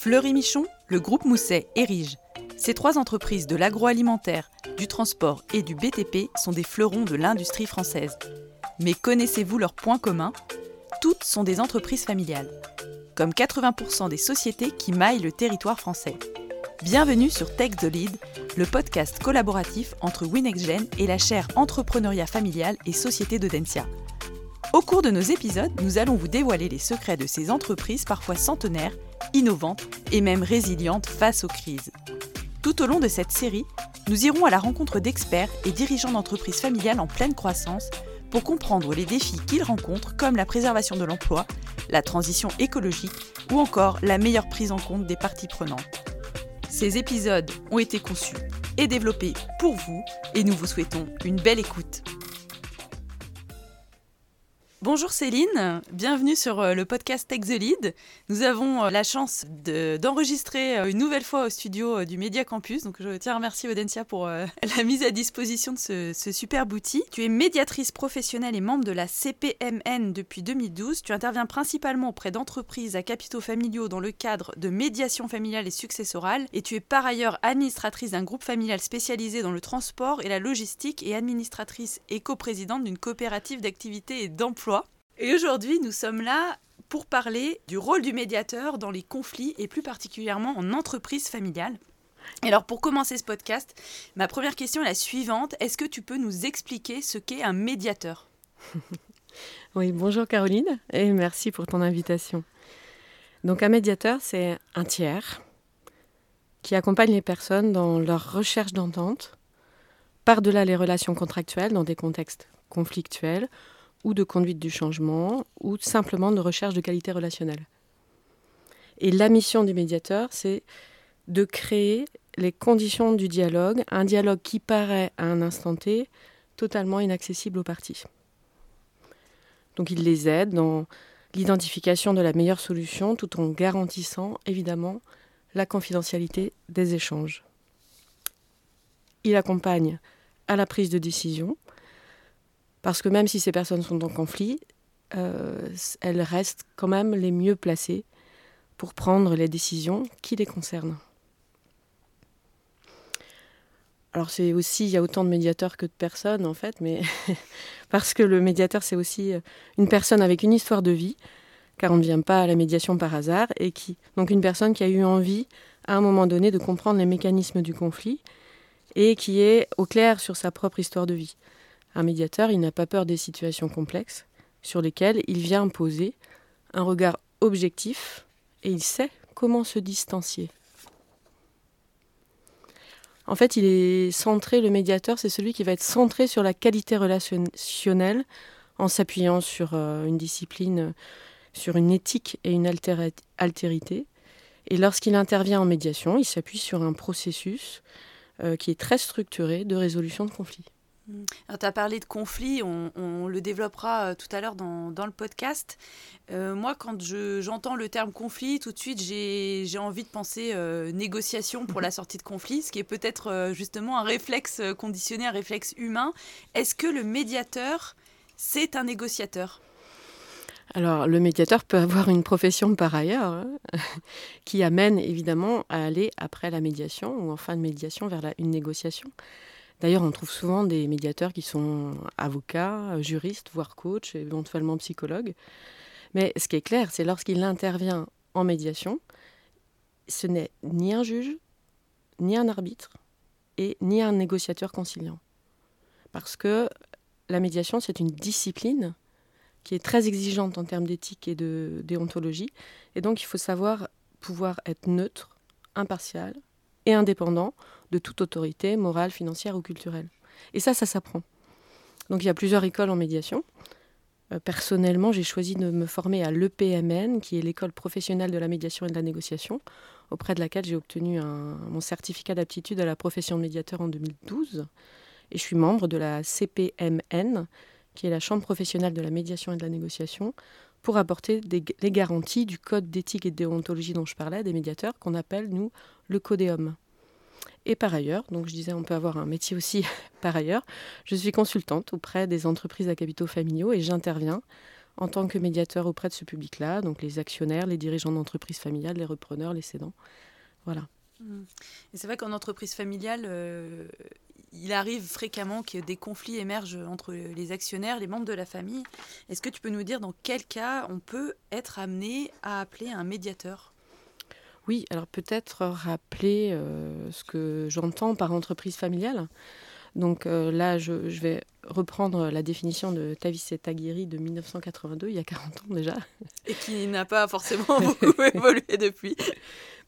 Fleury-Michon, le groupe Mousset et Rige. Ces trois entreprises de l'agroalimentaire, du transport et du BTP sont des fleurons de l'industrie française. Mais connaissez-vous leurs points communs ? Toutes sont des entreprises familiales, comme 80% des sociétés qui maillent le territoire français. Bienvenue sur Tech the Lead, le podcast collaboratif entre Winexgene et la chaire Entrepreneuriat familial et Société d'Audencia. Au cours de nos épisodes, nous allons vous dévoiler les secrets de ces entreprises parfois centenaires, innovantes et même résilientes face aux crises. Tout au long de cette série, nous irons à la rencontre d'experts et dirigeants d'entreprises familiales en pleine croissance pour comprendre les défis qu'ils rencontrent comme la préservation de l'emploi, la transition écologique ou encore la meilleure prise en compte des parties prenantes. Ces épisodes ont été conçus et développés pour vous et nous vous souhaitons une belle écoute. Bonjour Céline, bienvenue sur le podcast Tech the Lead. Nous avons la chance d'enregistrer une nouvelle fois au studio du Média Campus. Donc je tiens à remercier Audencia pour la mise à disposition de ce superbe outil. Tu es médiatrice professionnelle et membre de la CPMN depuis 2012. Tu interviens principalement auprès d'entreprises à capitaux familiaux dans le cadre de médiation familiale et successorale. Et tu es par ailleurs administratrice d'un groupe familial spécialisé dans le transport et la logistique et administratrice et coprésidente d'une coopérative d'activité et d'emploi. Et aujourd'hui, nous sommes là pour parler du rôle du médiateur dans les conflits et plus particulièrement en entreprise familiale. Et alors, pour commencer ce podcast, ma première question est la suivante. Est-ce que tu peux nous expliquer ce qu'est un médiateur ? Oui, bonjour Caroline et merci pour ton invitation. Donc, un médiateur, c'est un tiers qui accompagne les personnes dans leur recherche d'entente, par-delà les relations contractuelles dans des contextes conflictuels, ou de conduite du changement, ou simplement de recherche de qualité relationnelle. Et la mission du médiateur, c'est de créer les conditions du dialogue, un dialogue qui paraît à un instant T totalement inaccessible aux parties. Donc il les aide dans l'identification de la meilleure solution, tout en garantissant évidemment la confidentialité des échanges. Il accompagne à la prise de décision, parce que même si ces personnes sont en conflit, elles restent quand même les mieux placées pour prendre les décisions qui les concernent. Alors c'est aussi, il y a autant de médiateurs que de personnes en fait, mais parce que le médiateur c'est aussi une personne avec une histoire de vie, car on ne vient pas à la médiation par hasard, et donc une personne qui a eu envie à un moment donné de comprendre les mécanismes du conflit et qui est au clair sur sa propre histoire de vie. Un médiateur, il n'a pas peur des situations complexes sur lesquelles il vient imposer un regard objectif et il sait comment se distancier. En fait, il est centré, le médiateur, c'est celui qui va être centré sur la qualité relationnelle en s'appuyant sur une discipline, sur une éthique et une altérité. Et lorsqu'il intervient en médiation, il s'appuie sur un processus qui est très structuré de résolution de conflits. Tu as parlé de conflit, on le développera tout à l'heure dans le podcast. Moi, quand j'entends le terme conflit, tout de suite, j'ai envie de penser négociation pour la sortie de conflit, ce qui est peut-être justement un réflexe conditionné, un réflexe humain. Est-ce que le médiateur, c'est un négociateur ? Alors, le médiateur peut avoir une profession par ailleurs, qui amène évidemment à aller après la médiation ou en fin de médiation vers une négociation. D'ailleurs, on trouve souvent des médiateurs qui sont avocats, juristes, voire coachs, éventuellement psychologues. Mais ce qui est clair, c'est lorsqu'il intervient en médiation, ce n'est ni un juge, ni un arbitre, et ni un négociateur conciliant. Parce que la médiation, c'est une discipline qui est très exigeante en termes d'éthique et de déontologie. Et donc, il faut savoir pouvoir être neutre, impartial et indépendant de toute autorité morale, financière ou culturelle. Et ça s'apprend. Donc il y a plusieurs écoles en médiation. Personnellement, j'ai choisi de me former à l'EPMN, qui est l'école professionnelle de la médiation et de la négociation, auprès de laquelle j'ai obtenu mon certificat d'aptitude à la profession de médiateur en 2012. Et je suis membre de la CPMN, qui est la chambre professionnelle de la médiation et de la négociation, pour apporter les garanties du code d'éthique et de déontologie dont je parlais, des médiateurs, qu'on appelle, nous, le Codeum. Et par ailleurs, donc je disais, on peut avoir un métier aussi par ailleurs, je suis consultante auprès des entreprises à capitaux familiaux et j'interviens en tant que médiateur auprès de ce public-là, donc les actionnaires, les dirigeants d'entreprises familiales, les repreneurs, les cédants. Voilà. Et c'est vrai qu'en entreprise familiale, il arrive fréquemment que des conflits émergent entre les actionnaires, les membres de la famille. Est-ce que tu peux nous dire dans quel cas on peut être amené à appeler un médiateur ? Oui, alors peut-être rappeler ce que j'entends par entreprise familiale. Donc là, je vais reprendre la définition de Tavis et Taguiri de 1982, il y a 40 ans déjà. Et qui n'a pas forcément beaucoup évolué depuis.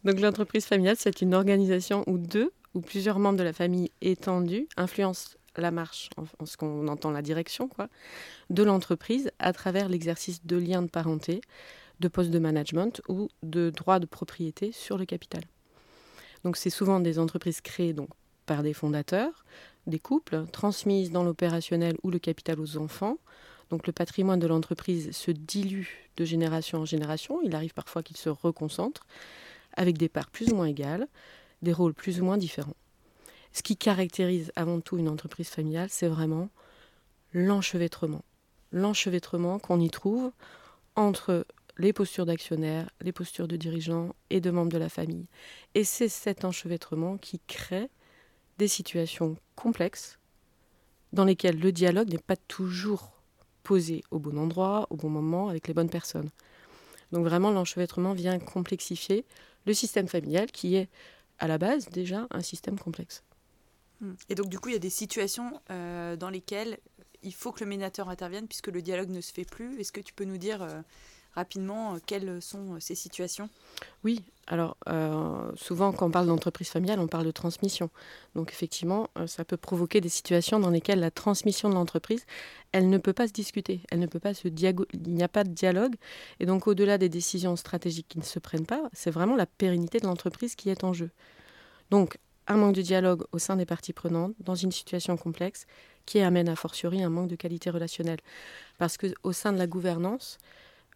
Donc l'entreprise familiale, c'est une organisation où deux ou plusieurs membres de la famille étendue influencent la marche, en ce qu'on entend la direction, quoi, de l'entreprise à travers l'exercice de liens de parenté, de postes de management ou de droits de propriété sur le capital. Donc c'est souvent des entreprises créées donc, par des fondateurs, des couples, transmises dans l'opérationnel ou le capital aux enfants. Donc le patrimoine de l'entreprise se dilue de génération en génération. Il arrive parfois qu'il se reconcentre avec des parts plus ou moins égales, des rôles plus ou moins différents. Ce qui caractérise avant tout une entreprise familiale, c'est vraiment l'enchevêtrement. L'enchevêtrement qu'on y trouve entre les postures d'actionnaires, les postures de dirigeants et de membres de la famille. Et c'est cet enchevêtrement qui crée des situations complexes dans lesquelles le dialogue n'est pas toujours posé au bon endroit, au bon moment, avec les bonnes personnes. Donc vraiment, l'enchevêtrement vient complexifier le système familial qui est à la base déjà un système complexe. Et donc du coup, il y a des situations dans lesquelles il faut que le médiateur intervienne puisque le dialogue ne se fait plus. Est-ce que tu peux nous dire rapidement quelles sont ces situations ? Oui, alors souvent quand on parle d'entreprise familiale, on parle de transmission. Donc effectivement, ça peut provoquer des situations dans lesquelles la transmission de l'entreprise, elle ne peut pas se discuter, elle ne peut pas il n'y a pas de dialogue. Et donc au-delà des décisions stratégiques qui ne se prennent pas, c'est vraiment la pérennité de l'entreprise qui est en jeu. Donc un manque de dialogue au sein des parties prenantes, dans une situation complexe, qui amène a fortiori un manque de qualité relationnelle. Parce qu'au sein de la gouvernance,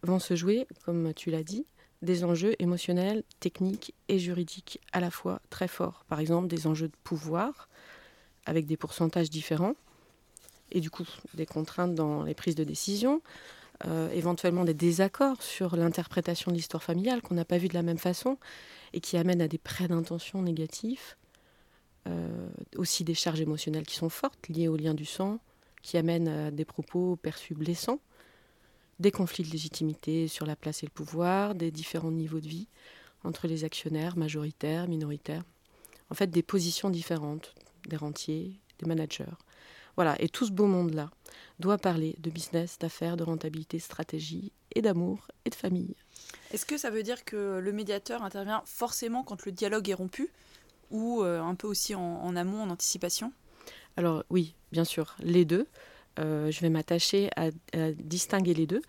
vont se jouer, comme tu l'as dit, des enjeux émotionnels, techniques et juridiques à la fois très forts. Par exemple, des enjeux de pouvoir avec des pourcentages différents et du coup des contraintes dans les prises de décision, éventuellement des désaccords sur l'interprétation de l'histoire familiale qu'on n'a pas vue de la même façon et qui amènent à des prêts d'intention négatifs, aussi des charges émotionnelles qui sont fortes liées au lien du sang, qui amènent à des propos perçus blessants, des conflits de légitimité sur la place et le pouvoir, des différents niveaux de vie entre les actionnaires, majoritaires, minoritaires. En fait, des positions différentes, des rentiers, des managers. Voilà, et tout ce beau monde-là doit parler de business, d'affaires, de rentabilité, stratégie et d'amour et de famille. Est-ce que ça veut dire que le médiateur intervient forcément quand le dialogue est rompu ou un peu aussi en amont, en anticipation ? Alors oui, bien sûr, les deux. Je vais m'attacher à distinguer les deux.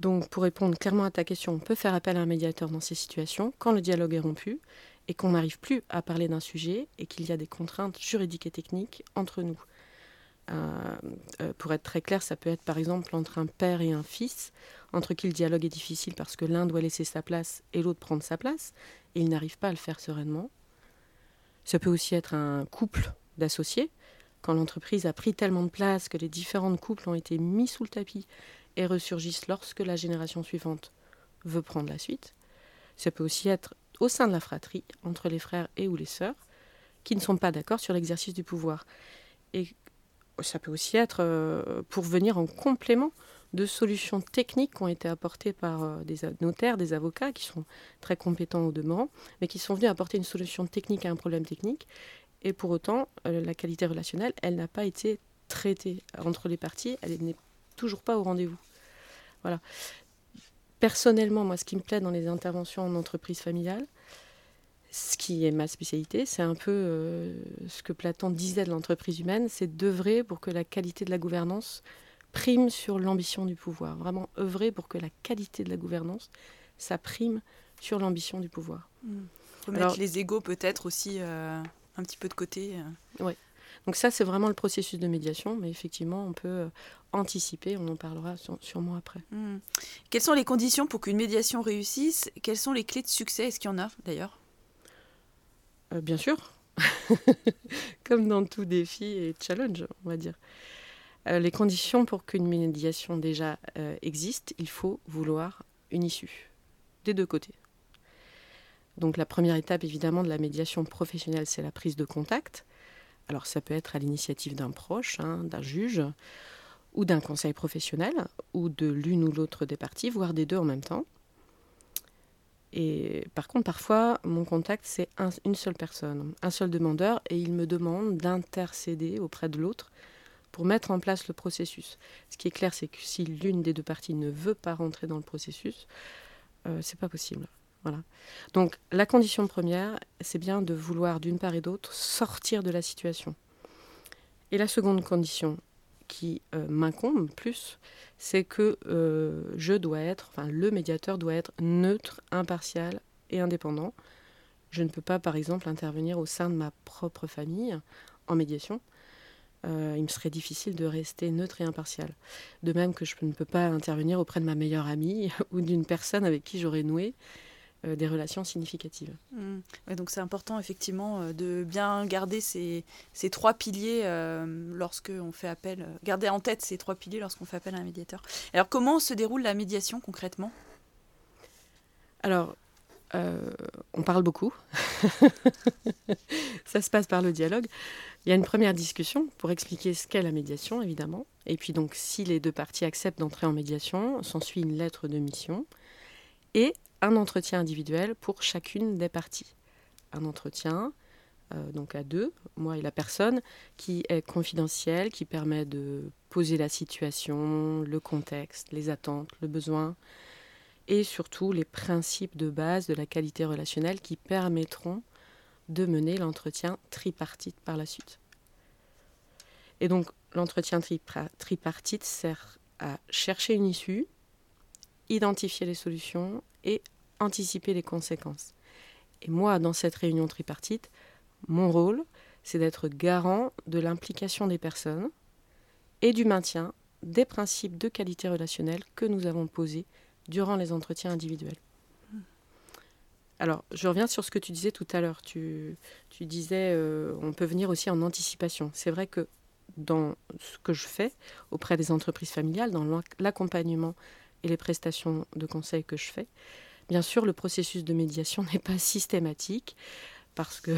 Donc, pour répondre clairement à ta question, on peut faire appel à un médiateur dans ces situations quand le dialogue est rompu et qu'on n'arrive plus à parler d'un sujet et qu'il y a des contraintes juridiques et techniques entre nous. Pour être très clair, ça peut être par exemple entre un père et un fils, entre qui le dialogue est difficile parce que l'un doit laisser sa place et l'autre prendre sa place, et il n'arrive pas à le faire sereinement. Ça peut aussi être un couple d'associés, quand l'entreprise a pris tellement de place que les différents couples ont été mis sous le tapis et ressurgissent lorsque la génération suivante veut prendre la suite. Ça peut aussi être au sein de la fratrie, entre les frères et ou les sœurs, qui ne sont pas d'accord sur l'exercice du pouvoir. Et ça peut aussi être pour venir en complément de solutions techniques qui ont été apportées par des notaires, des avocats, qui sont très compétents au demeurant, mais qui sont venus apporter une solution technique à un problème technique. Et pour autant, la qualité relationnelle, elle n'a pas été traitée entre les parties. Elle n'est toujours pas au rendez-vous. Voilà. Personnellement, moi, ce qui me plaît dans les interventions en entreprise familiale, ce qui est ma spécialité, c'est un peu ce que Platon disait de l'entreprise humaine, c'est d'œuvrer pour que la qualité de la gouvernance prime sur l'ambition du pouvoir. Vraiment œuvrer pour que la qualité de la gouvernance, ça prime sur l'ambition du pouvoir. Remettre les égos peut-être aussi... un petit peu de côté. Oui. Donc ça, c'est vraiment le processus de médiation, mais effectivement, on peut anticiper, on en parlera sûrement après. Quelles sont les conditions pour qu'une médiation réussisse ? Quelles sont les clés de succès ? Est-ce qu'il y en a, d'ailleurs ? Bien sûr. Comme dans tout défi et challenge, on va dire. Les conditions pour qu'une médiation déjà existe, il faut vouloir une issue, des deux côtés. Donc la première étape évidemment de la médiation professionnelle, c'est la prise de contact. Alors ça peut être à l'initiative d'un proche, d'un juge, ou d'un conseil professionnel, ou de l'une ou l'autre des parties, voire des deux en même temps. Et par contre, parfois, mon contact, c'est une seule personne, un seul demandeur, et il me demande d'intercéder auprès de l'autre pour mettre en place le processus. Ce qui est clair, c'est que si l'une des deux parties ne veut pas rentrer dans le processus, c'est pas possible. Voilà. Donc, la condition première, c'est bien de vouloir d'une part et d'autre sortir de la situation. Et la seconde condition qui m'incombe plus, c'est que le médiateur doit être neutre, impartial et indépendant. Je ne peux pas, par exemple, intervenir au sein de ma propre famille en médiation. Il me serait difficile de rester neutre et impartial. De même que je ne peux pas intervenir auprès de ma meilleure amie ou d'une personne avec qui j'aurais noué des relations significatives. Mmh. Ouais, donc c'est important effectivement de bien garder ces trois piliers lorsqu'on fait appel, garder en tête ces trois piliers lorsqu'on fait appel à un médiateur. Alors comment se déroule la médiation concrètement ? Alors, on parle beaucoup, ça se passe par le dialogue. Il y a une première discussion pour expliquer ce qu'est la médiation évidemment, et puis donc si les deux parties acceptent d'entrer en médiation, s'ensuit une lettre de mission et un entretien individuel pour chacune des parties. Un entretien, donc à deux, moi et la personne, qui est confidentiel, qui permet de poser la situation, le contexte, les attentes, le besoin, et surtout les principes de base de la qualité relationnelle qui permettront de mener l'entretien tripartite par la suite. Et donc l'entretien tripartite sert à chercher une issue, identifier les solutions et anticiper les conséquences. Et moi, dans cette réunion tripartite, mon rôle, c'est d'être garant de l'implication des personnes et du maintien des principes de qualité relationnelle que nous avons posés durant les entretiens individuels. Alors, je reviens sur ce que tu disais tout à l'heure. Tu disais, on peut venir aussi en anticipation. C'est vrai que dans ce que je fais auprès des entreprises familiales, dans l'accompagnement et les prestations de conseil que je fais. Bien sûr, le processus de médiation n'est pas systématique, parce que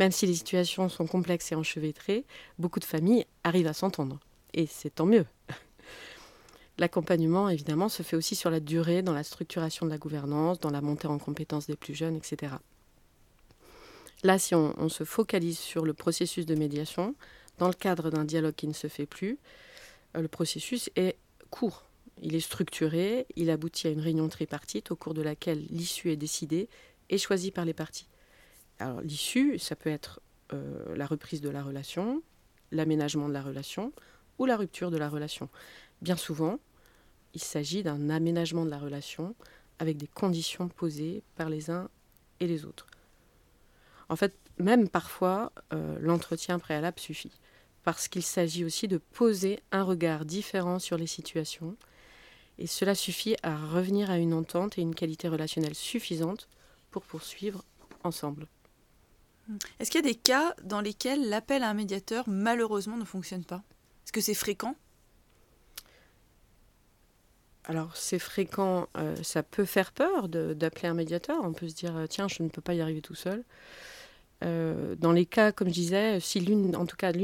même si les situations sont complexes et enchevêtrées, beaucoup de familles arrivent à s'entendre, et c'est tant mieux. L'accompagnement, évidemment, se fait aussi sur la durée, dans la structuration de la gouvernance, dans la montée en compétences des plus jeunes, etc. Là, si on se focalise sur le processus de médiation, dans le cadre d'un dialogue qui ne se fait plus, le processus est court. Il est structuré, il aboutit à une réunion tripartite au cours de laquelle l'issue est décidée et choisie par les parties. Alors l'issue, ça peut être la reprise de la relation, l'aménagement de la relation ou la rupture de la relation. Bien souvent, il s'agit d'un aménagement de la relation avec des conditions posées par les uns et les autres. En fait, même parfois, l'entretien préalable suffit, parce qu'il s'agit aussi de poser un regard différent sur les situations. Et cela suffit à revenir à une entente et une qualité relationnelle suffisante pour poursuivre ensemble. Est-ce qu'il y a des cas dans lesquels l'appel à un médiateur, malheureusement, ne fonctionne pas ? Est-ce que c'est fréquent ? Alors, c'est fréquent. Ça peut faire peur d'appeler un médiateur. On peut se dire, tiens, je ne peux pas y arriver tout seul. Dans les cas, comme je disais, si l'une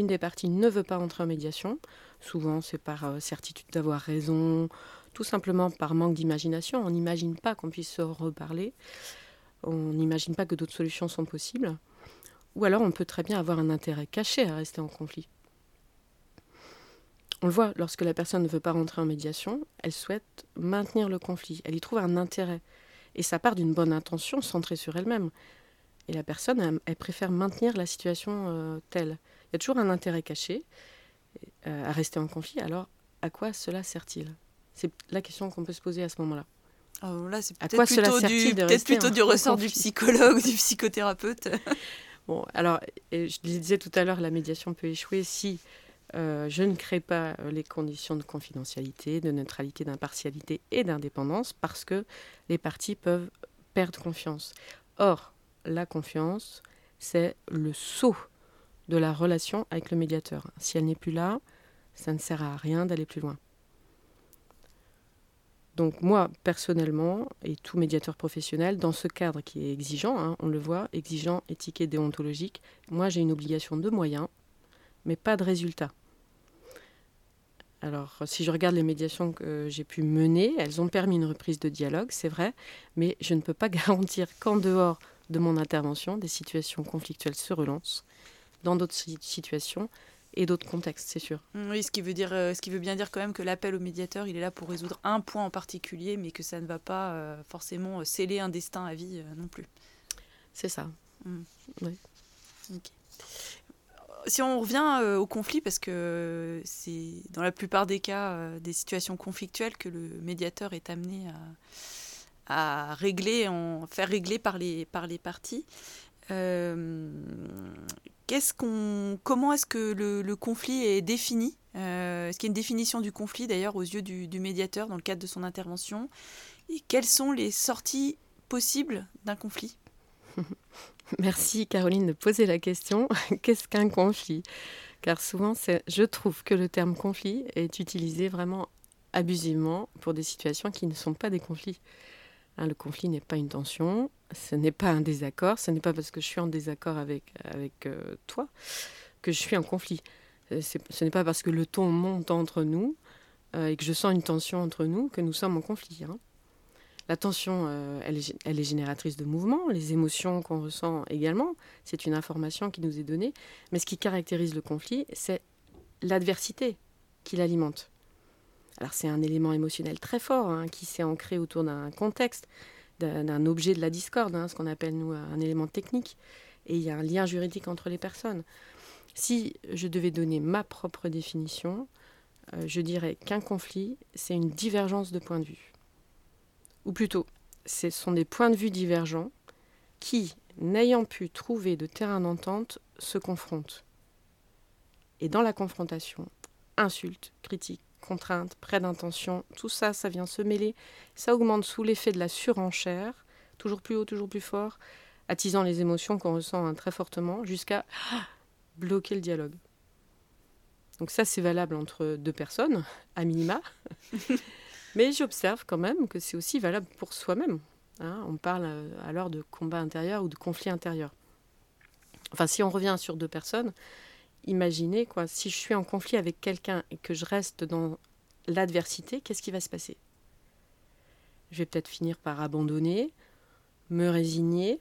des parties ne veut pas entrer en médiation, souvent c'est par certitude d'avoir raison, tout simplement par manque d'imagination. On n'imagine pas qu'on puisse se reparler, on n'imagine pas que d'autres solutions sont possibles. Ou alors on peut très bien avoir un intérêt caché à rester en conflit. On le voit, lorsque la personne ne veut pas rentrer en médiation, elle souhaite maintenir le conflit, elle y trouve un intérêt. Et ça part d'une bonne intention centrée sur elle-même. Et la personne, elle préfère maintenir la situation telle. Il y a toujours un intérêt caché à rester en conflit. Alors, à quoi cela sert-il ? C'est la question qu'on peut se poser à ce moment-là. Alors là, c'est peut-être plutôt du ressort du psychologue ou du psychothérapeute. Bon, alors, je le disais tout à l'heure, la médiation peut échouer si je ne crée pas les conditions de confidentialité, de neutralité, d'impartialité et d'indépendance, parce que les parties peuvent perdre confiance. Or, la confiance, c'est le sceau de la relation avec le médiateur. Si elle n'est plus là, ça ne sert à rien d'aller plus loin. Donc moi, personnellement, et tout médiateur professionnel, dans ce cadre qui est exigeant, on le voit, exigeant, éthique et déontologique, moi j'ai une obligation de moyens, mais pas de résultats. Alors, si je regarde les médiations que j'ai pu mener, elles ont permis une reprise de dialogue, c'est vrai, mais je ne peux pas garantir qu'en dehors de mon intervention, des situations conflictuelles se relancent dans d'autres situations et d'autres contextes, c'est sûr. Oui, ce qui veut bien dire quand même que l'appel au médiateur, il est là pour résoudre un point en particulier, mais que ça ne va pas forcément sceller un destin à vie non plus. C'est ça. Mmh. Oui. Ok. Si on revient au conflit, parce que c'est dans la plupart des cas des situations conflictuelles que le médiateur est amené à régler, faire régler par les parties. Comment est-ce que le conflit est défini ? Est-ce qu'il y a une définition du conflit d'ailleurs aux yeux du médiateur dans le cadre de son intervention ? Et quelles sont les sorties possibles d'un conflit ? Merci Caroline de poser la question. Qu'est-ce qu'un conflit ? Car souvent, je trouve que le terme conflit est utilisé vraiment abusivement pour des situations qui ne sont pas des conflits. Le conflit n'est pas une tension, ce n'est pas un désaccord, ce n'est pas parce que je suis en désaccord avec toi que je suis en conflit. Ce n'est pas parce que le ton monte entre nous et que je sens une tension entre nous que nous sommes en conflit. La tension, elle est génératrice de mouvements, les émotions qu'on ressent également, c'est une information qui nous est donnée. Mais ce qui caractérise le conflit, c'est l'adversité qui l'alimente. Alors c'est un élément émotionnel très fort qui s'est ancré autour d'un contexte, d'un objet de la discorde, ce qu'on appelle nous un élément technique. Et il y a un lien juridique entre les personnes. Si je devais donner ma propre définition, je dirais qu'un conflit, c'est une divergence de points de vue. Ou plutôt, ce sont des points de vue divergents qui, n'ayant pu trouver de terrain d'entente, se confrontent. Et dans la confrontation, insultes, critiques, contraintes, prêts d'intention, tout ça, ça vient se mêler, ça augmente sous l'effet de la surenchère, toujours plus haut, toujours plus fort, attisant les émotions qu'on ressent très fortement, jusqu'à bloquer le dialogue. Donc ça, c'est valable entre deux personnes, à minima. Mais j'observe quand même que c'est aussi valable pour soi-même. On parle alors de combat intérieur ou de conflit intérieur. Enfin, si on revient sur deux personnes, imaginez, si je suis en conflit avec quelqu'un et que je reste dans l'adversité, qu'est-ce qui va se passer ? Je vais peut-être finir par abandonner, me résigner,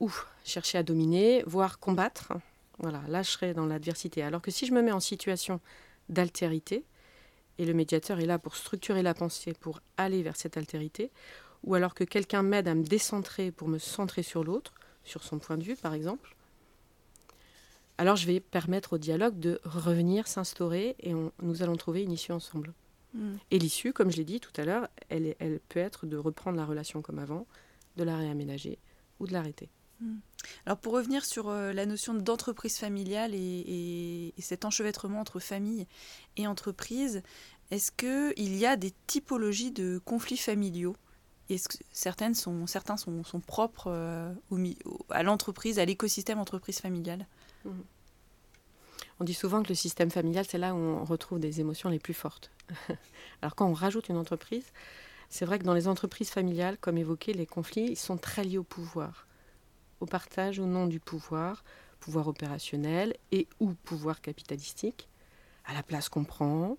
ou chercher à dominer, voire combattre. Voilà, là, je serai dans l'adversité. Alors que si je me mets en situation d'altérité, et le médiateur est là pour structurer la pensée, pour aller vers cette altérité, ou alors que quelqu'un m'aide à me décentrer pour me centrer sur l'autre, sur son point de vue par exemple, alors je vais permettre au dialogue de revenir s'instaurer et nous allons trouver une issue ensemble. Et l'issue, comme je l'ai dit tout à l'heure, elle peut être de reprendre la relation comme avant, de la réaménager ou de l'arrêter. Alors pour revenir sur la notion d'entreprise familiale et cet enchevêtrement entre famille et entreprise, est-ce qu'il y a des typologies de conflits familiaux ? Est-ce que certains sont propres à l'entreprise, à l'écosystème entreprise familiale ? On dit souvent que le système familial, c'est là où on retrouve des émotions les plus fortes. Alors quand on rajoute une entreprise, c'est vrai que dans les entreprises familiales, comme évoqué, les conflits ils sont très liés au pouvoir. Au partage au nom du pouvoir opérationnel et ou pouvoir capitalistique, à la place qu'on prend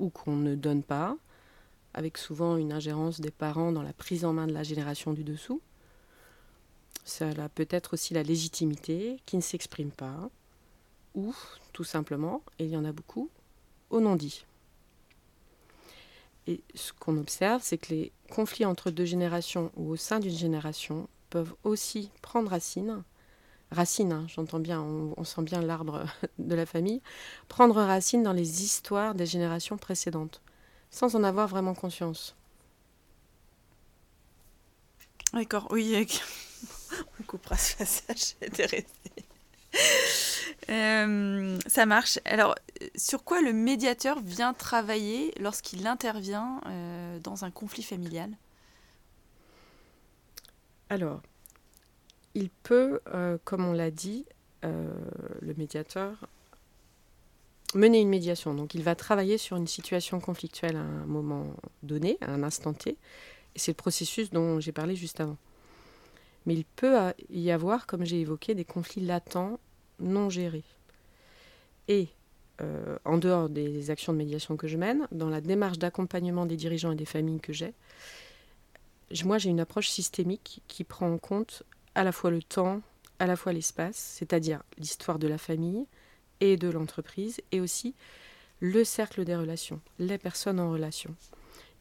ou qu'on ne donne pas, avec souvent une ingérence des parents dans la prise en main de la génération du dessous. Cela peut être aussi la légitimité qui ne s'exprime pas, ou tout simplement, et il y en a beaucoup, au non-dit. Et ce qu'on observe, c'est que les conflits entre deux générations ou au sein d'une génération peuvent aussi prendre racine, j'entends bien, on sent bien l'arbre de la famille, prendre racine dans les histoires des générations précédentes, sans en avoir vraiment conscience. D'accord, oui, on coupera ce passage, j'étais restée. Ça marche. Alors, sur quoi le médiateur vient travailler lorsqu'il intervient dans un conflit familial ? Alors, il peut, comme on l'a dit, le médiateur mener une médiation. Donc, il va travailler sur une situation conflictuelle à un moment donné, à un instant T. Et c'est le processus dont j'ai parlé juste avant. Mais il peut y avoir, comme j'ai évoqué, des conflits latents non gérés. Et en dehors des actions de médiation que je mène, dans la démarche d'accompagnement des dirigeants et des familles que j'ai, moi j'ai une approche systémique qui prend en compte à la fois le temps, à la fois l'espace, c'est-à-dire l'histoire de la famille et de l'entreprise, et aussi le cercle des relations, les personnes en relation.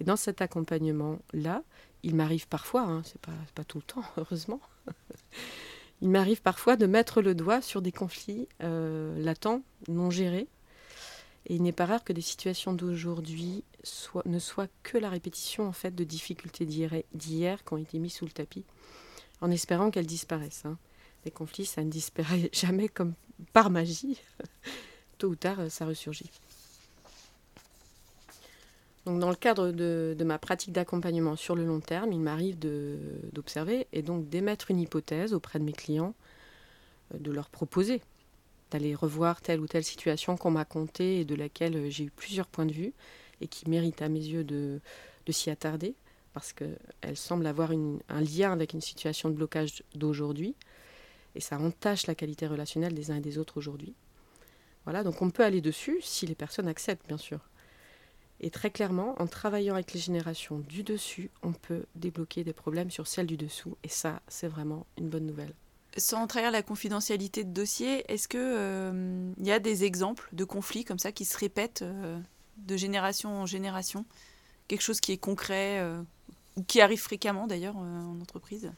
Et dans cet accompagnement-là, il m'arrive parfois, c'est pas tout le temps, heureusement, il m'arrive parfois de mettre le doigt sur des conflits latents, non gérés. Et il n'est pas rare que des situations d'aujourd'hui ne soient que la répétition en fait, de difficultés d'hier qui ont été mises sous le tapis, en espérant qu'elles disparaissent. Les conflits, ça ne disparaît jamais comme par magie. Tôt ou tard, ça ressurgit. Donc, dans le cadre de ma pratique d'accompagnement sur le long terme, il m'arrive d'observer et donc d'émettre une hypothèse auprès de mes clients, de leur proposer d'aller revoir telle ou telle situation qu'on m'a contée et de laquelle j'ai eu plusieurs points de vue et qui mérite à mes yeux de s'y attarder parce qu'elle semble avoir un lien avec une situation de blocage d'aujourd'hui et ça entache la qualité relationnelle des uns et des autres aujourd'hui. Voilà, donc on peut aller dessus si les personnes acceptent, bien sûr. Et très clairement, en travaillant avec les générations du dessus, on peut débloquer des problèmes sur celles du dessous. Et ça, c'est vraiment une bonne nouvelle. Sans trahir la confidentialité de dossier, est-ce qu'il y a des exemples de conflits comme ça qui se répètent de génération en génération ? Quelque chose qui est concret, qui arrive fréquemment d'ailleurs en entreprise ?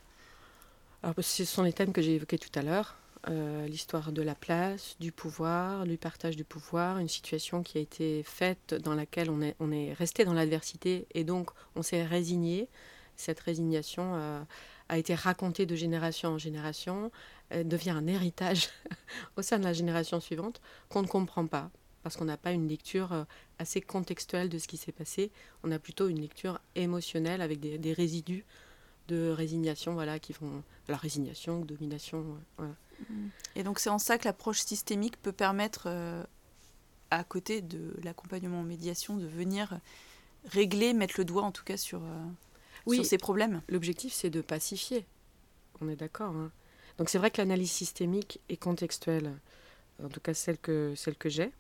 Alors, ce sont les thèmes que j'ai évoqués tout à l'heure. L'histoire de la place, du pouvoir, du partage du pouvoir, une situation qui a été faite dans laquelle on est resté dans l'adversité et donc on s'est résigné. Cette résignation a été racontée de génération en génération, devient un héritage au sein de la génération suivante qu'on ne comprend pas parce qu'on n'a pas une lecture assez contextuelle de ce qui s'est passé. On a plutôt une lecture émotionnelle avec des résidus de résignation, voilà, qui font la résignation, domination, voilà. Et donc c'est en ça que l'approche systémique peut permettre, à côté de l'accompagnement en médiation, de venir régler, mettre le doigt en tout cas sur ces problèmes. L'objectif c'est de pacifier, on est d'accord. Donc c'est vrai que l'analyse systémique est contextuelle, en tout cas celle que j'ai.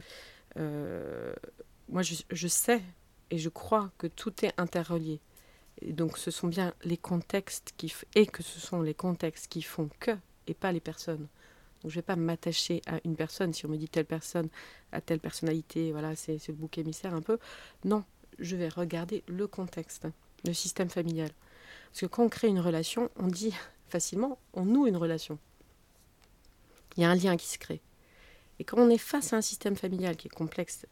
Moi je sais et je crois que tout est interrelié. Et donc ce sont bien les contextes qui font que, et pas les personnes. Donc, je ne vais pas m'attacher à une personne. Si on me dit telle personne a telle personnalité, voilà, c'est le bouc émissaire un peu. Non, je vais regarder le contexte, le système familial. Parce que quand on crée une relation, on dit facilement, on noue une relation. Il y a un lien qui se crée. Et quand on est face à un système familial qui est complexe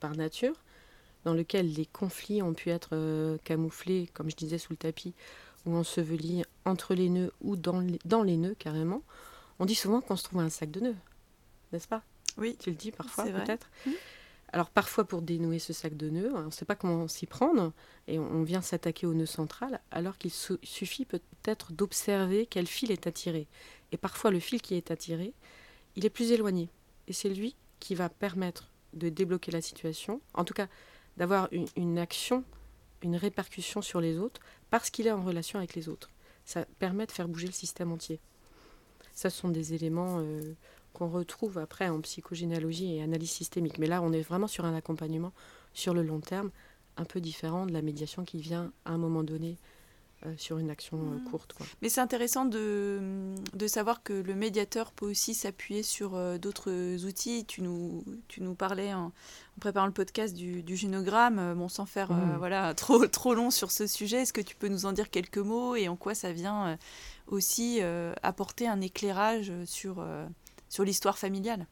par nature, dans lequel les conflits ont pu être camouflés, comme je disais, sous le tapis, ou ensevelis entre les nœuds ou dans les nœuds carrément, on dit souvent qu'on se trouve à un sac de nœuds, n'est-ce pas ? Oui. Tu le dis parfois peut-être. Mmh. Alors parfois pour dénouer ce sac de nœuds, on ne sait pas comment s'y prendre et on vient s'attaquer au nœud central alors qu'il suffit peut-être d'observer quel fil est attiré. Et parfois le fil qui est attiré, il est plus éloigné et c'est lui qui va permettre de débloquer la situation, en tout cas d'avoir une action, une répercussion sur les autres parce qu'il est en relation avec les autres. Ça permet de faire bouger le système entier. Ça, ce sont des éléments qu'on retrouve après en psychogénéalogie et analyse systémique. Mais là, on est vraiment sur un accompagnement sur le long terme, un peu différent de la médiation qui vient à un moment donné sur une action courte. Quoi. Mais c'est intéressant de savoir que le médiateur peut aussi s'appuyer sur d'autres outils. Tu nous parlais en préparant le podcast du génogramme, sans faire trop long sur ce sujet. Est-ce que tu peux nous en dire quelques mots et en quoi ça vient aussi apporter un éclairage sur l'histoire familiale ?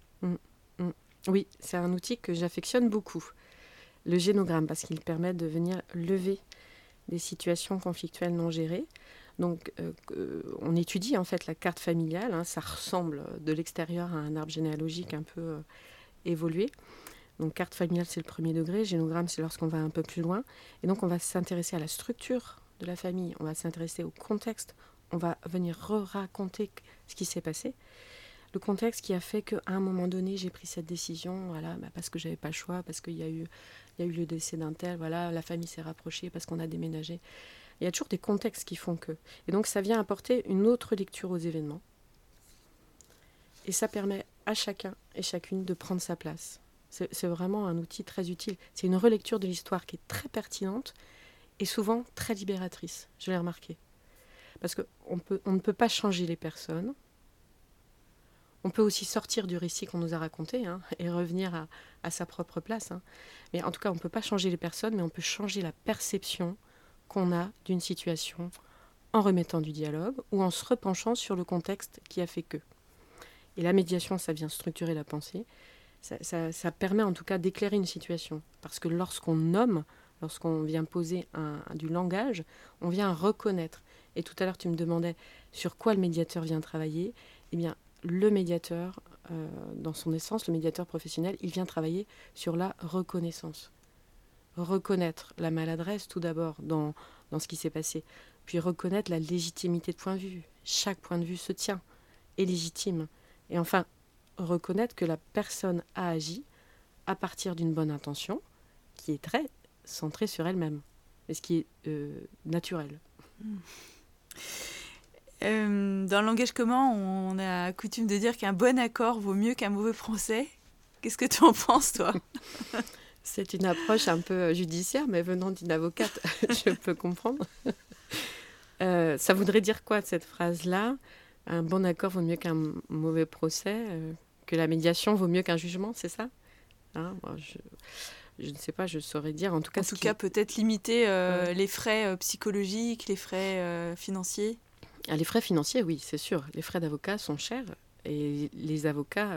Oui, c'est un outil que j'affectionne beaucoup, le génogramme, parce qu'il permet de venir lever des situations conflictuelles non gérées. Donc, on étudie en fait la carte familiale. Ça ressemble de l'extérieur à un arbre généalogique un peu évolué. Donc, carte familiale, c'est le premier degré. Génogramme, c'est lorsqu'on va un peu plus loin. Et donc, on va s'intéresser à la structure de la famille. On va s'intéresser au contexte. On va venir re-raconter ce qui s'est passé. le contexte qui a fait qu'à un moment donné, j'ai pris cette décision, voilà, bah parce que j'avais pas le choix, parce qu'il y a eu, le décès d'un tel, voilà, la famille s'est rapprochée parce qu'on a déménagé. Il y a toujours des contextes qui font que. Et donc, ça vient apporter une autre lecture aux événements. Et ça permet à chacun et chacune de prendre sa place. C'est vraiment un outil très utile. C'est une relecture de l'histoire qui est très pertinente et souvent très libératrice, je l'ai remarqué. Parce qu'on ne peut pas changer les personnes. On peut aussi sortir du récit qu'on nous a raconté et revenir à sa propre place. Mais en tout cas, on ne peut pas changer les personnes, mais on peut changer la perception qu'on a d'une situation en remettant du dialogue ou en se repenchant sur le contexte qui a fait que. Et la médiation, ça vient structurer la pensée. Ça permet en tout cas d'éclairer une situation. Parce que lorsqu'on nomme, lorsqu'on vient poser du langage, on vient reconnaître. Et tout à l'heure, tu me demandais sur quoi le médiateur vient travailler. Eh bien, le médiateur, dans son essence, le médiateur professionnel, il vient travailler sur la reconnaissance. Reconnaître la maladresse, tout d'abord, dans ce qui s'est passé. Puis reconnaître la légitimité de point de vue. Chaque point de vue se tient, est légitime. Et enfin, reconnaître que la personne a agi à partir d'une bonne intention qui est très centrée sur elle-même, et ce qui est naturel. Dans le langage commun, on a coutume de dire qu'un bon accord vaut mieux qu'un mauvais procès. Qu'est-ce que tu en penses, toi ? C'est une approche un peu judiciaire, mais venant d'une avocate, je peux comprendre. Ça voudrait dire quoi, cette phrase-là ? Un bon accord vaut mieux qu'un mauvais procès, que la médiation vaut mieux qu'un jugement, c'est ça ? Bon, je ne sais pas, je saurais dire. En tout cas, peut-être limiter les frais psychologiques, les frais financiers. Les frais financiers, oui, c'est sûr. Les frais d'avocat sont chers et les avocats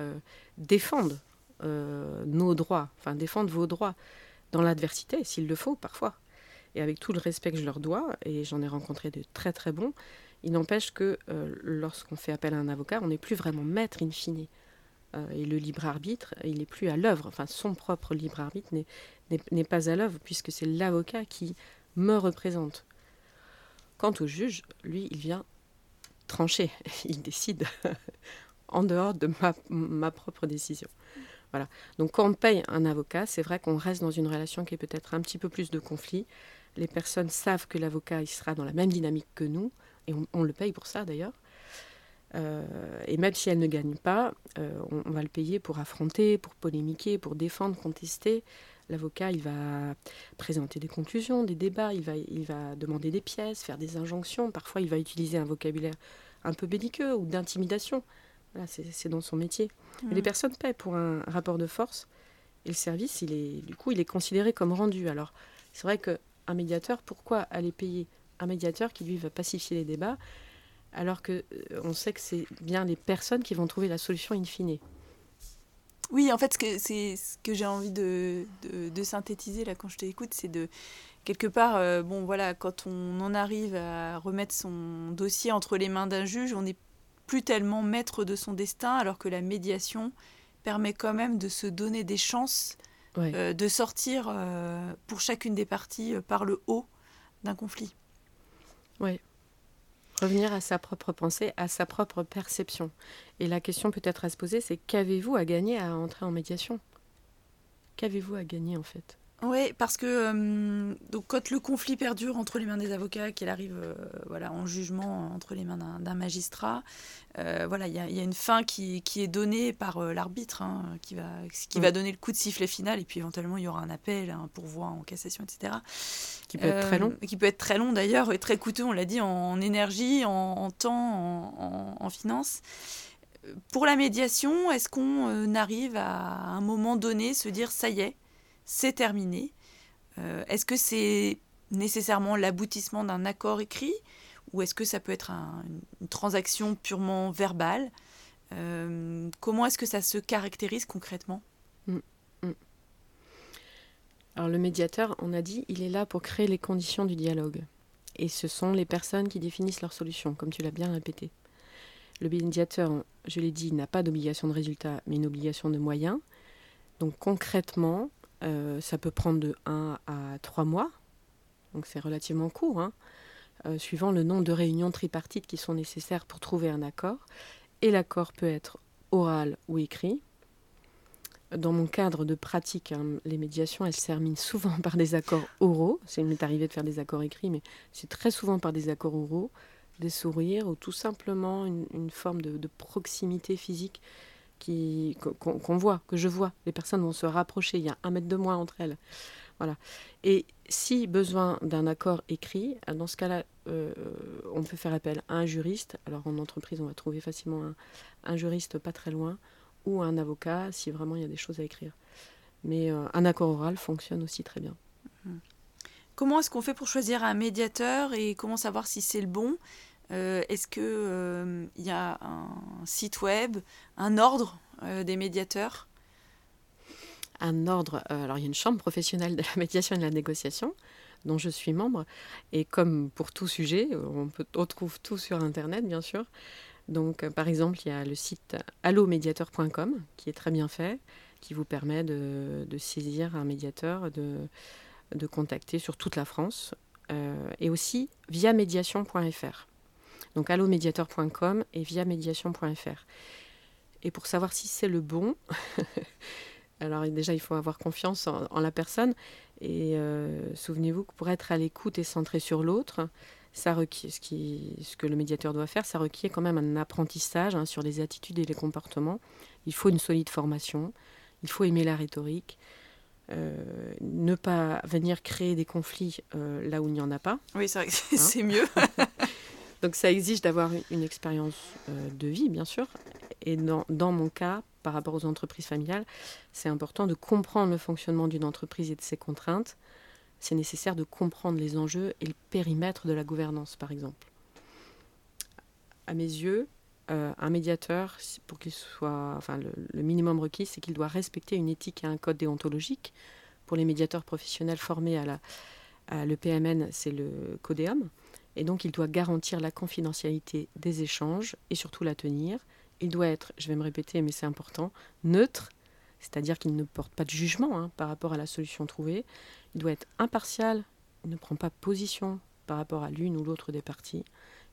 défendent nos droits, enfin défendent vos droits dans l'adversité, s'il le faut, parfois. Et avec tout le respect que je leur dois, et j'en ai rencontré de très très bons, il n'empêche que lorsqu'on fait appel à un avocat, on n'est plus vraiment maître in fine. Et le libre arbitre, il n'est plus à l'œuvre. Enfin, son propre libre arbitre n'est pas à l'œuvre, puisque c'est l'avocat qui me représente. Quant au juge, lui, il vient trancher. Il décide en dehors de ma propre décision. Voilà. Donc, quand on paye un avocat, c'est vrai qu'on reste dans une relation qui est peut-être un petit peu plus de conflit. Les personnes savent que l'avocat, il sera dans la même dynamique que nous. Et on le paye pour ça, d'ailleurs. Et même si elle ne gagne pas, on va le payer pour affronter, pour polémiquer, pour défendre, contester. L'avocat, il va présenter des conclusions, des débats, il va demander des pièces, faire des injonctions. Parfois, il va utiliser un vocabulaire un peu belliqueux ou d'intimidation. Voilà, c'est dans son métier. Mmh. Mais les personnes paient pour un rapport de force. Et le service, il est considéré comme rendu. Alors, c'est vrai qu'un médiateur, pourquoi aller payer ? Un médiateur qui, lui, va pacifier les débats, alors qu'on sait que c'est bien les personnes qui vont trouver la solution in fine. Oui, en fait, ce que j'ai envie de synthétiser là, quand je t'écoute, c'est de, quelque part, quand on en arrive à remettre son dossier entre les mains d'un juge, on n'est plus tellement maître de son destin, alors que la médiation permet quand même de se donner des chances de sortir pour chacune des parties par le haut d'un conflit. Oui, revenir à sa propre pensée, à sa propre perception. Et la question peut-être à se poser, c'est qu'avez-vous à gagner à entrer en médiation ? Qu'avez-vous à gagner en fait ? Oui, parce que quand le conflit perdure entre les mains des avocats, qu'il arrive en jugement entre les mains d'un magistrat, il y a une fin qui est donnée par l'arbitre, qui va donner le coup de sifflet final, et puis éventuellement il y aura un appel, un pourvoi en cassation, etc. Qui peut être très long. Qui peut être très long d'ailleurs, et très coûteux, on l'a dit, en énergie, en temps, en finances. Pour la médiation, est-ce qu'on arrive à un moment donné se dire « ça y est ». C'est terminé. Est-ce que c'est nécessairement l'aboutissement d'un accord écrit ou est-ce que ça peut être une transaction purement verbale ? Comment est-ce que ça se caractérise concrètement ? Alors le médiateur, on a dit, il est là pour créer les conditions du dialogue. Et ce sont les personnes qui définissent leur solution, comme tu l'as bien répété. Le médiateur, je l'ai dit, n'a pas d'obligation de résultat, mais une obligation de moyens. Donc concrètement, ça peut prendre de 1 à 3 mois, donc c'est relativement court, suivant le nombre de réunions tripartites qui sont nécessaires pour trouver un accord. Et l'accord peut être oral ou écrit. Dans mon cadre de pratique, hein, les médiations, elles se terminent souvent par des accords oraux. C'est m'est arrivé de faire des accords écrits, mais c'est très souvent par des accords oraux, des sourires ou tout simplement une forme de proximité physique qu'on voit, que je vois. Les personnes vont se rapprocher, il y a 1 mètre de moins entre elles. Voilà. Et si besoin d'un accord écrit, dans ce cas-là, on peut faire appel à un juriste. Alors en entreprise, on va trouver facilement un juriste pas très loin ou un avocat si vraiment il y a des choses à écrire. Mais un accord oral fonctionne aussi très bien. Comment est-ce qu'on fait pour choisir un médiateur et comment savoir si c'est le bon ? Est-ce qu'il y a un site web, un ordre des médiateurs ? Un ordre, alors il y a une chambre professionnelle de la médiation et de la négociation dont je suis membre, et comme pour tout sujet, on trouve tout sur internet bien sûr. Donc par exemple il y a le site allomédiateur.com qui est très bien fait, qui vous permet de saisir un médiateur, de contacter sur toute la France, et aussi via médiation.fr. Donc allomédiateur.com et via médiation.fr. Et pour savoir si c'est le bon... Alors déjà, il faut avoir confiance en la personne et souvenez-vous que pour être à l'écoute et centré sur l'autre, ça requiert, ce que le médiateur doit faire, ça requiert quand même un apprentissage sur les attitudes et les comportements. Il faut une solide formation, il faut aimer la rhétorique, ne pas venir créer des conflits là où il n'y en a pas. Oui, c'est vrai que c'est mieux. Donc ça exige d'avoir une expérience de vie, bien sûr. Et dans mon cas, par rapport aux entreprises familiales, c'est important de comprendre le fonctionnement d'une entreprise et de ses contraintes. C'est nécessaire de comprendre les enjeux et le périmètre de la gouvernance, par exemple. À mes yeux, un médiateur, pour qu'il soit, enfin, le minimum requis, c'est qu'il doit respecter une éthique et un code déontologique. Pour les médiateurs professionnels formés à le PMN, c'est le Codeum. Et donc, il doit garantir la confidentialité des échanges et surtout la tenir. Il doit être, je vais me répéter, mais c'est important, neutre, c'est-à-dire qu'il ne porte pas de jugement par rapport à la solution trouvée. Il doit être impartial, il ne prend pas position par rapport à l'une ou l'autre des parties.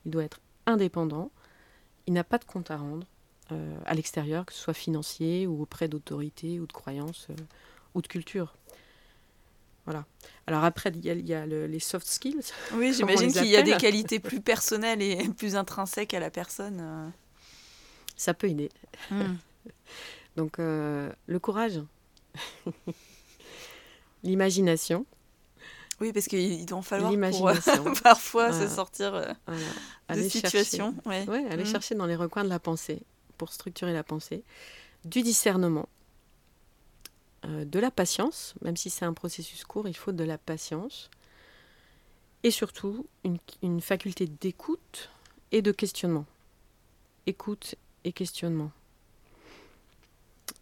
Il doit être indépendant, il n'a pas de compte à rendre à l'extérieur, que ce soit financier ou auprès d'autorités ou de croyances ou de culture. Voilà. Alors après, il y a les soft skills. Oui, j'imagine qu'il y a des qualités plus personnelles et plus intrinsèques à la personne. Ça peut aider. Donc, le courage, l'imagination. Oui, parce qu'il doit en falloir pour parfois se sortir de situations. Ouais, aller chercher dans les recoins de la pensée, pour structurer la pensée, du discernement. De la patience, même si c'est un processus court, il faut de la patience. Et surtout, une faculté d'écoute et de questionnement. Écoute et questionnement.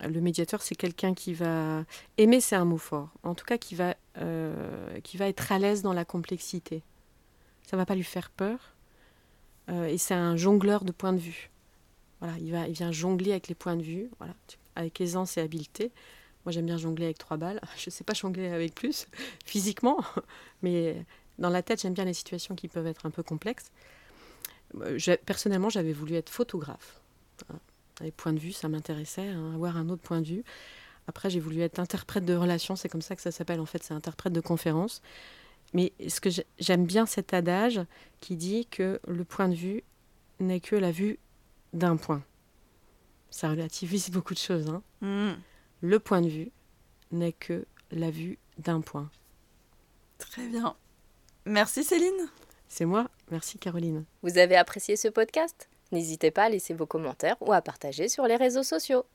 Le médiateur, c'est quelqu'un qui va... Aimer, c'est un mot fort. En tout cas, qui va être à l'aise dans la complexité. Ça ne va pas lui faire peur. Et c'est un jongleur de points de vue. Voilà, il vient jongler avec les points de vue, voilà, avec aisance et habileté. Moi, j'aime bien jongler avec 3 balles. Je ne sais pas jongler avec plus, physiquement. Mais dans la tête, j'aime bien les situations qui peuvent être un peu complexes. Personnellement, j'avais voulu être photographe. Les points de vue, ça m'intéressait, avoir un autre point de vue. Après, j'ai voulu être interprète de relations. C'est comme ça que ça s'appelle, en fait. C'est interprète de conférence. Mais ce que j'aime bien cet adage qui dit que le point de vue n'est que la vue d'un point. Ça relativise beaucoup de choses, Le point de vue n'est que la vue d'un point. Très bien. Merci Céline. C'est moi. Merci Caroline. Vous avez apprécié ce podcast ? N'hésitez pas à laisser vos commentaires ou à partager sur les réseaux sociaux.